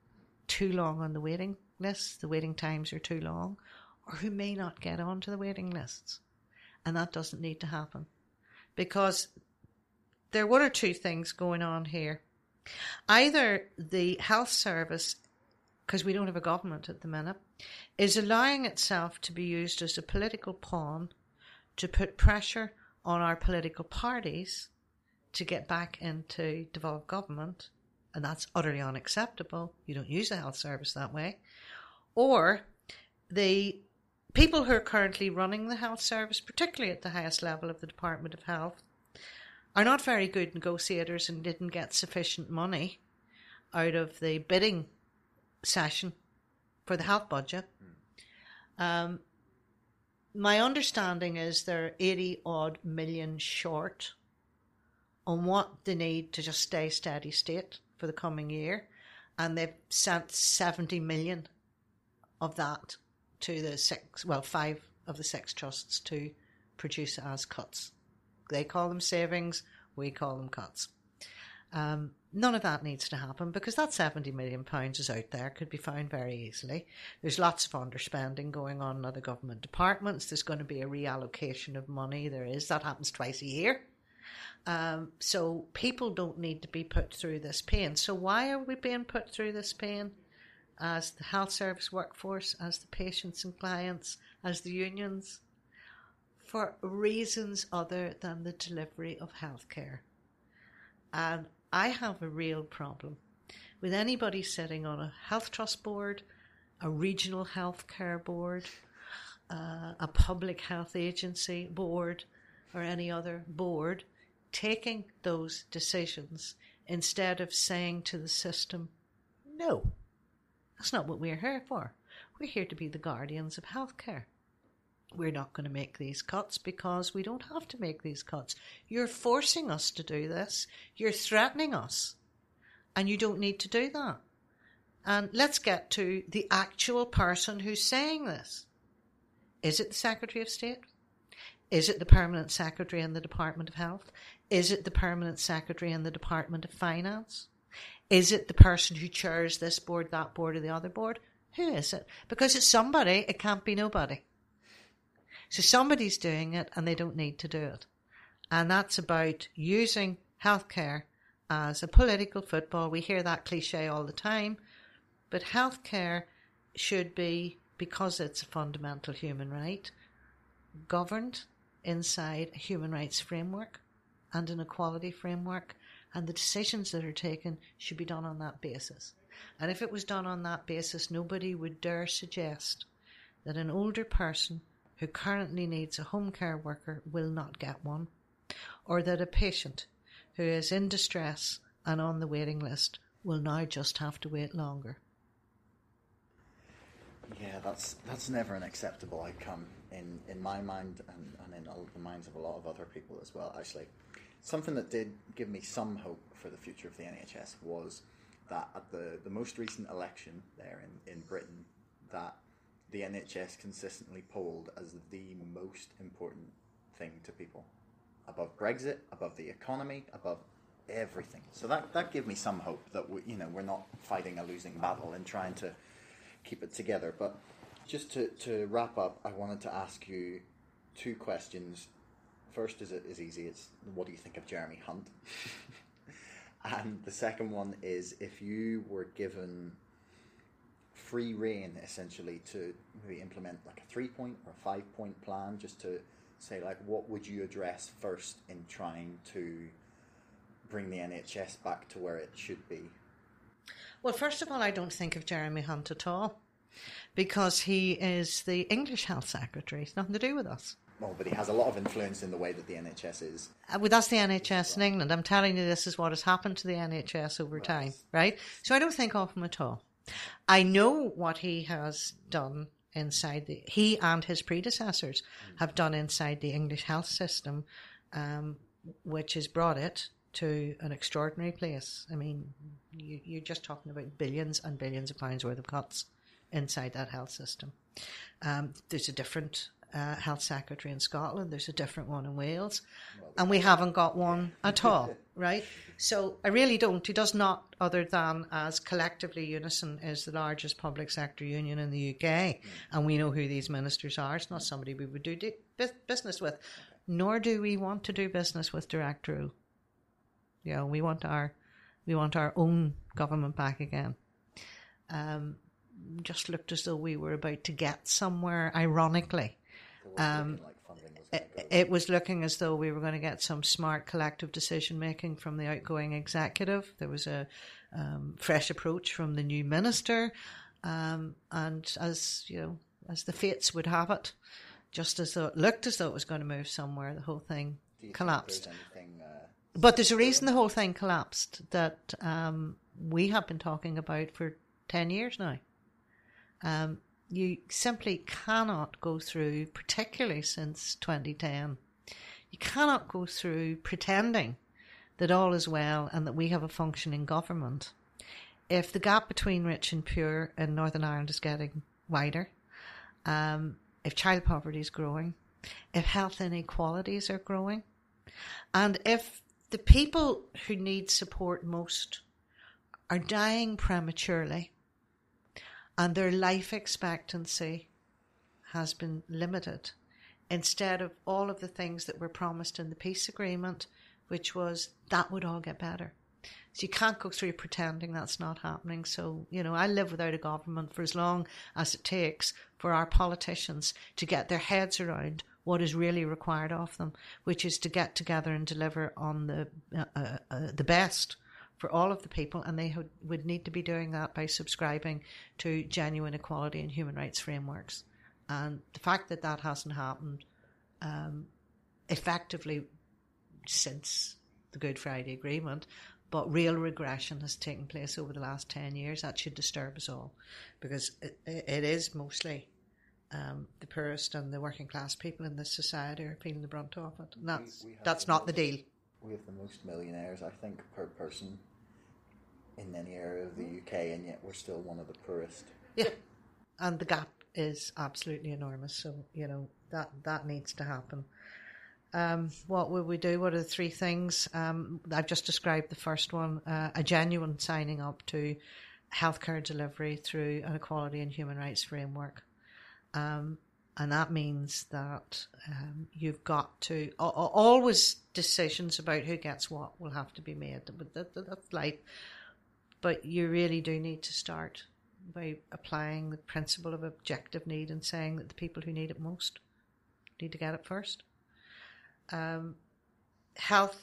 too long on the waiting lists. The waiting times are too long, or who may not get onto the waiting lists. And that doesn't need to happen, because there are one or two things going on here. Either the health service, because we don't have a government at the minute, is allowing itself to be used as a political pawn to put pressure on our political parties to get back into devolved government, and that's utterly unacceptable. You don't use the health service that way. Or the people who are currently running the health service, particularly at the highest level of the Department of Health, are not very good negotiators and didn't get sufficient money out of the bidding session for the health budget. My understanding is they're 80-odd million short on what they need to just stay steady state for the coming year, and they've sent 70 million of that to the five of the six trusts to produce as cuts. They call them savings, we call them cuts. None of that needs to happen, because that £70 million is out there, could be found very easily. There's lots of underspending going on in other government departments. There's going to be a reallocation of money. There is. That happens twice a year. So people don't need to be put through this pain. So why are we being put through this pain as the health service workforce, as the patients and clients, as the unions? For reasons other than the delivery of healthcare. And I have a real problem with anybody sitting on a health trust board, a regional healthcare board, a public health agency board, or any other board, taking those decisions instead of saying to the system, no, that's not what we're here for. We're here to be the guardians of healthcare. We're not going to make these cuts because we don't have to make these cuts. You're forcing us to do this. You're threatening us. And you don't need to do that. And let's get to the actual person who's saying this. Is it the Secretary of State? Is it the Permanent Secretary in the Department of Health? Is it the Permanent Secretary in the Department of Finance? Is it the person who chairs this board, that board, or the other board? Who is it? Because it's somebody, it can't be nobody. So somebody's doing it and they don't need to do it. And that's about using healthcare as a political football. We hear that cliche all the time. But healthcare should be, because it's a fundamental human right, governed inside a human rights framework and an equality framework. And the decisions that are taken should be done on that basis. And if it was done on that basis, nobody would dare suggest that an older person who currently needs a home care worker will not get one, or that a patient who is in distress and on the waiting list will now just have to wait longer. Yeah, that's never an acceptable outcome in my mind and in all the minds of a lot of other people as well, actually. Something that did give me some hope for the future of the NHS was that at the most recent election there in Britain, that the NHS consistently polled as the most important thing to people. Above Brexit, above the economy, above everything. So that gave me some hope that we're not fighting a losing battle and trying to keep it together. But just to wrap up, I wanted to ask you two questions. First is easy. It's what do you think of Jeremy Hunt? And the second one is, if you were given free rein, essentially, to maybe implement like a 3-point or a 5-point plan, just to say, like, what would you address first in trying to bring the NHS back to where it should be? Well, first of all, I don't think of Jeremy Hunt at all, because he is the English Health Secretary. It's nothing to do with us. Well, but he has a lot of influence in the way that the NHS is. Well, that's the NHS in England. I'm telling you, this is what has happened to the NHS over time, right? So I don't think of him at all. I know what he has done inside he and his predecessors have done inside the English health system, which has brought it to an extraordinary place. I mean, you're just talking about billions and billions of pounds worth of cuts inside that health system. There's a different health secretary in Scotland, there's a different one in Wales, and we haven't got one at all, right? So I really don't. He does not, other than as collectively Unison is the largest public sector union in the UK, and we know who these ministers are. It's not somebody we would do business with, nor do we want to do business with direct rule. You know, we want our own government back again. Just looked as though we were about to get somewhere, ironically. It was looking as though we were going to get some smart collective decision making from the outgoing executive. There was a fresh approach from the new minister, and as the fates would have it, just as though it looked as though it was going to move somewhere, the whole thing collapsed. But there's a reason the whole thing collapsed that we have been talking about for 10 years now. You simply cannot go through, particularly since 2010, you cannot go through pretending that all is well and that we have a functioning government if the gap between rich and poor in Northern Ireland is getting wider, if child poverty is growing, if health inequalities are growing, and if the people who need support most are dying prematurely and their life expectancy has been limited, instead of all of the things that were promised in the peace agreement, which was that would all get better. So you can't go through pretending that's not happening. So, I live without a government for as long as it takes for our politicians to get their heads around what is really required of them, which is to get together and deliver on the best for all of the people, and they would need to be doing that by subscribing to genuine equality and human rights frameworks. And the fact that that hasn't happened effectively since the Good Friday Agreement, but real regression has taken place over the last 10 years, that should disturb us all, because it is mostly the poorest and the working class people in this society are feeling the brunt of it. And that's not the deal. We have the most millionaires, I think, per person in any area of the UK, and yet we're still one of the poorest. Yeah, and the gap is absolutely enormous, so, that needs to happen. What will we do? What are the three things? I've just described the first one, a genuine signing up to healthcare delivery through an equality and human rights framework. And that means that you've got to always decisions about who gets what will have to be made. But that's life. But you really do need to start by applying the principle of objective need and saying that the people who need it most need to get it first. Health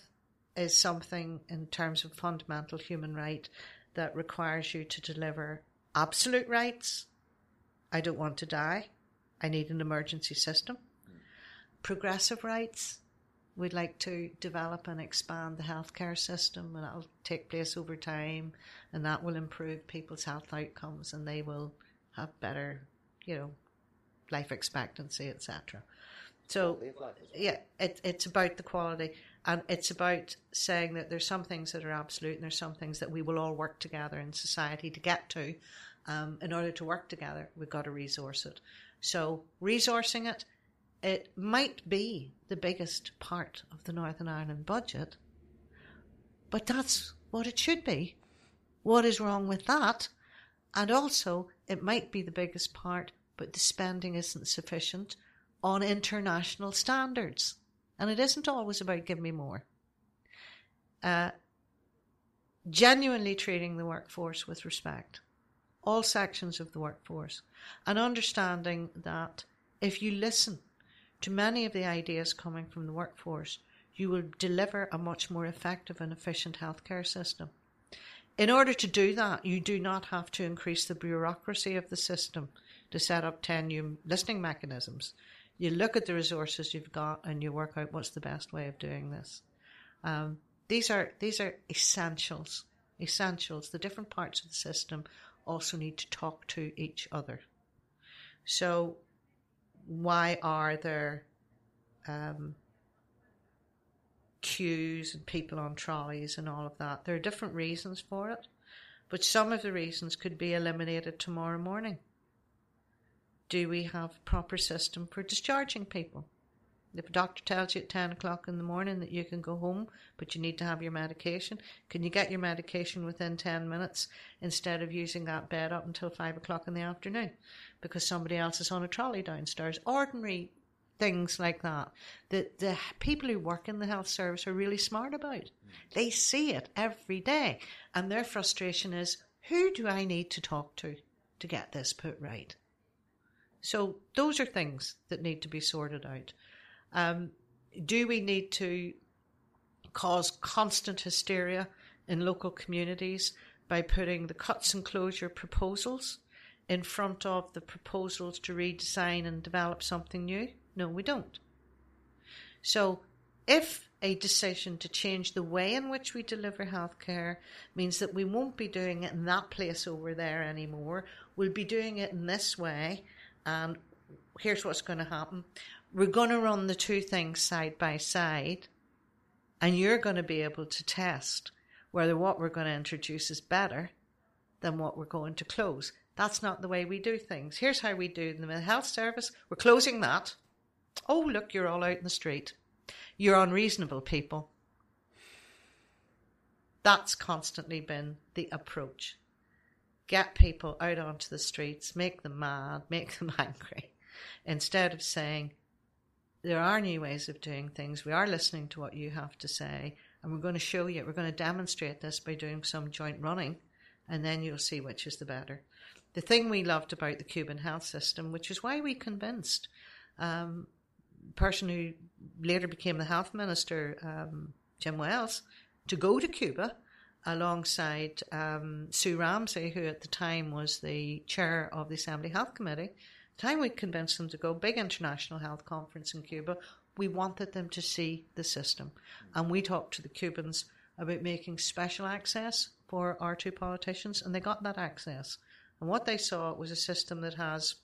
is something in terms of fundamental human right that requires you to deliver absolute rights. I don't want to die. I need an emergency system. Progressive rights, We'd like to develop and expand the healthcare system, and that'll take place over time, and that will improve people's health outcomes, and they will have better, you know, life expectancy, etc. So, yeah, it's about the quality, and it's about saying that there's some things that are absolute and there's some things that we will all work together in society to get to. In order to work together, we've got to resource it. So resourcing it, it might be the biggest part of the Northern Ireland budget, but that's what it should be. What is wrong with that? And also, it might be the biggest part, but the spending isn't sufficient on international standards. And it isn't always about give me more. Genuinely treating the workforce with respect, all sections of the workforce, and understanding that if you listen to many of the ideas coming from the workforce, you will deliver a much more effective and efficient healthcare system. In order to do that, you do not have to increase the bureaucracy of the system to set up 10 new listening mechanisms. You look at the resources you've got and you work out what's the best way of doing this. These are essentials. Essentials. The different parts of the system also need to talk to each other. So why are there queues and people on trolleys and all of that? There are different reasons for it, but some of the reasons could be eliminated tomorrow morning. Do we have a proper system for discharging people? If a doctor tells you at 10 o'clock in the morning that you can go home, but you need to have your medication, can you get your medication within 10 minutes instead of using that bed up until 5 o'clock in the afternoon because somebody else is on a trolley downstairs? Ordinary things like that. The people who work in the health service are really smart about. They see it every day, and their frustration is, who do I need to talk to get this put right? So those are things that need to be sorted out. Do we need to cause constant hysteria in local communities by putting the cuts and closure proposals in front of the proposals to redesign and develop something new? No, we don't. So if a decision to change the way in which we deliver healthcare means that we won't be doing it in that place over there anymore, we'll be doing it in this way, and here's what's going to happen. We're going to run the two things side by side, and you're going to be able to test whether what we're going to introduce is better than what we're going to close. That's not the way we do things. Here's how we do in the health service. We're closing that. Oh, look, you're all out in the street. You're unreasonable people. That's constantly been the approach. Get people out onto the streets, make them mad, make them angry, instead of saying, there are new ways of doing things, we are listening to what you have to say, and we're going to show you, we're going to demonstrate this by doing some joint running, and then you'll see which is the better. The thing we loved about the Cuban health system, which is why we convinced the person who later became the health minister, Jim Wells, to go to Cuba, alongside Sue Ramsey, who at the time was the chair of the Assembly Health Committee. The time we convinced them to go, big international health conference in Cuba, we wanted them to see the system. And we talked to the Cubans about making special access for our two politicians, and they got that access. And what they saw was a system that has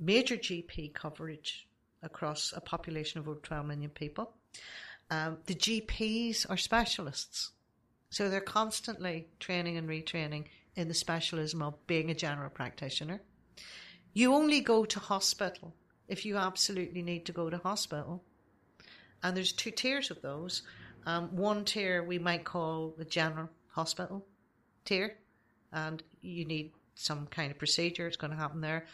major GP coverage across a population of over 12 million people. The GPs are specialists. So they're constantly training and retraining in the specialism of being a general practitioner. You only go to hospital if you absolutely need to go to hospital. And there's two tiers of those. One tier we might call the general hospital tier, and you need some kind of procedure, it's going to happen there.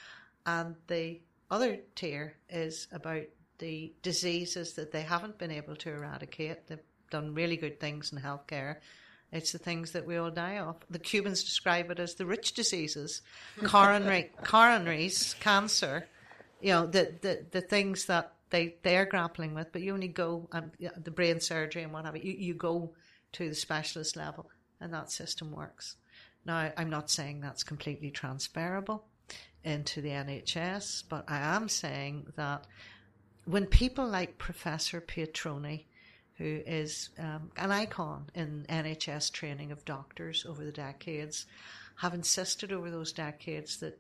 And the other tier is about the diseases that they haven't been able to eradicate. They've done really good things in healthcare. It's the things that we all die of. The Cubans describe it as the rich diseases, coronaries, cancer, you know, the things that they are grappling with, but you only go, the brain surgery and what have you, you go to the specialist level, and that system works. Now, I'm not saying that's completely transferable into the NHS, but I am saying that when people like Professor Pietroni, who is an icon in NHS training of doctors over the decades, have insisted over those decades that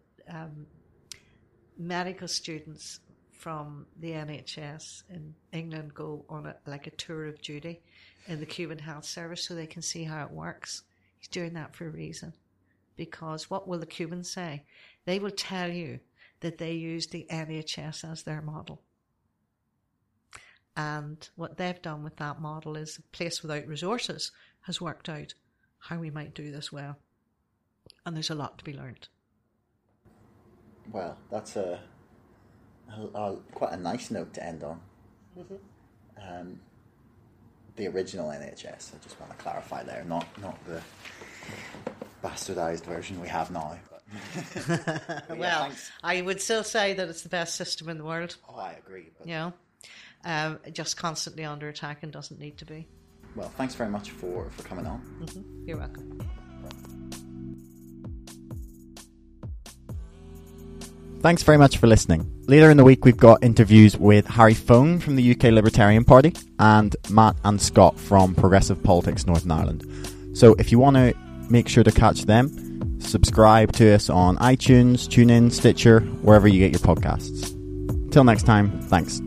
medical students from the NHS in England go on a tour of duty in the Cuban health service so they can see how it works. He's doing that for a reason, because what will the Cubans say? They will tell you that they use the NHS as their model. And what they've done with that model is a place without resources has worked out how we might do this well. And there's a lot to be learned. Well, that's quite a nice note to end on. Mm-hmm. The original NHS, I just want to clarify there, not the bastardised version we have now. Well, yeah, I would still say that it's the best system in the world. Oh, I agree. But... yeah. Just constantly under attack and doesn't need to be. Well, thanks very much for coming on. Mm-hmm. You're welcome. Thanks very much for listening. Later in the week, we've got interviews with Harry Fone from the UK Libertarian Party and Matt and Scott from Progressive Politics Northern Ireland. So if you want to make sure to catch them, subscribe to us on iTunes, TuneIn, Stitcher, wherever you get your podcasts. Till next time, thanks.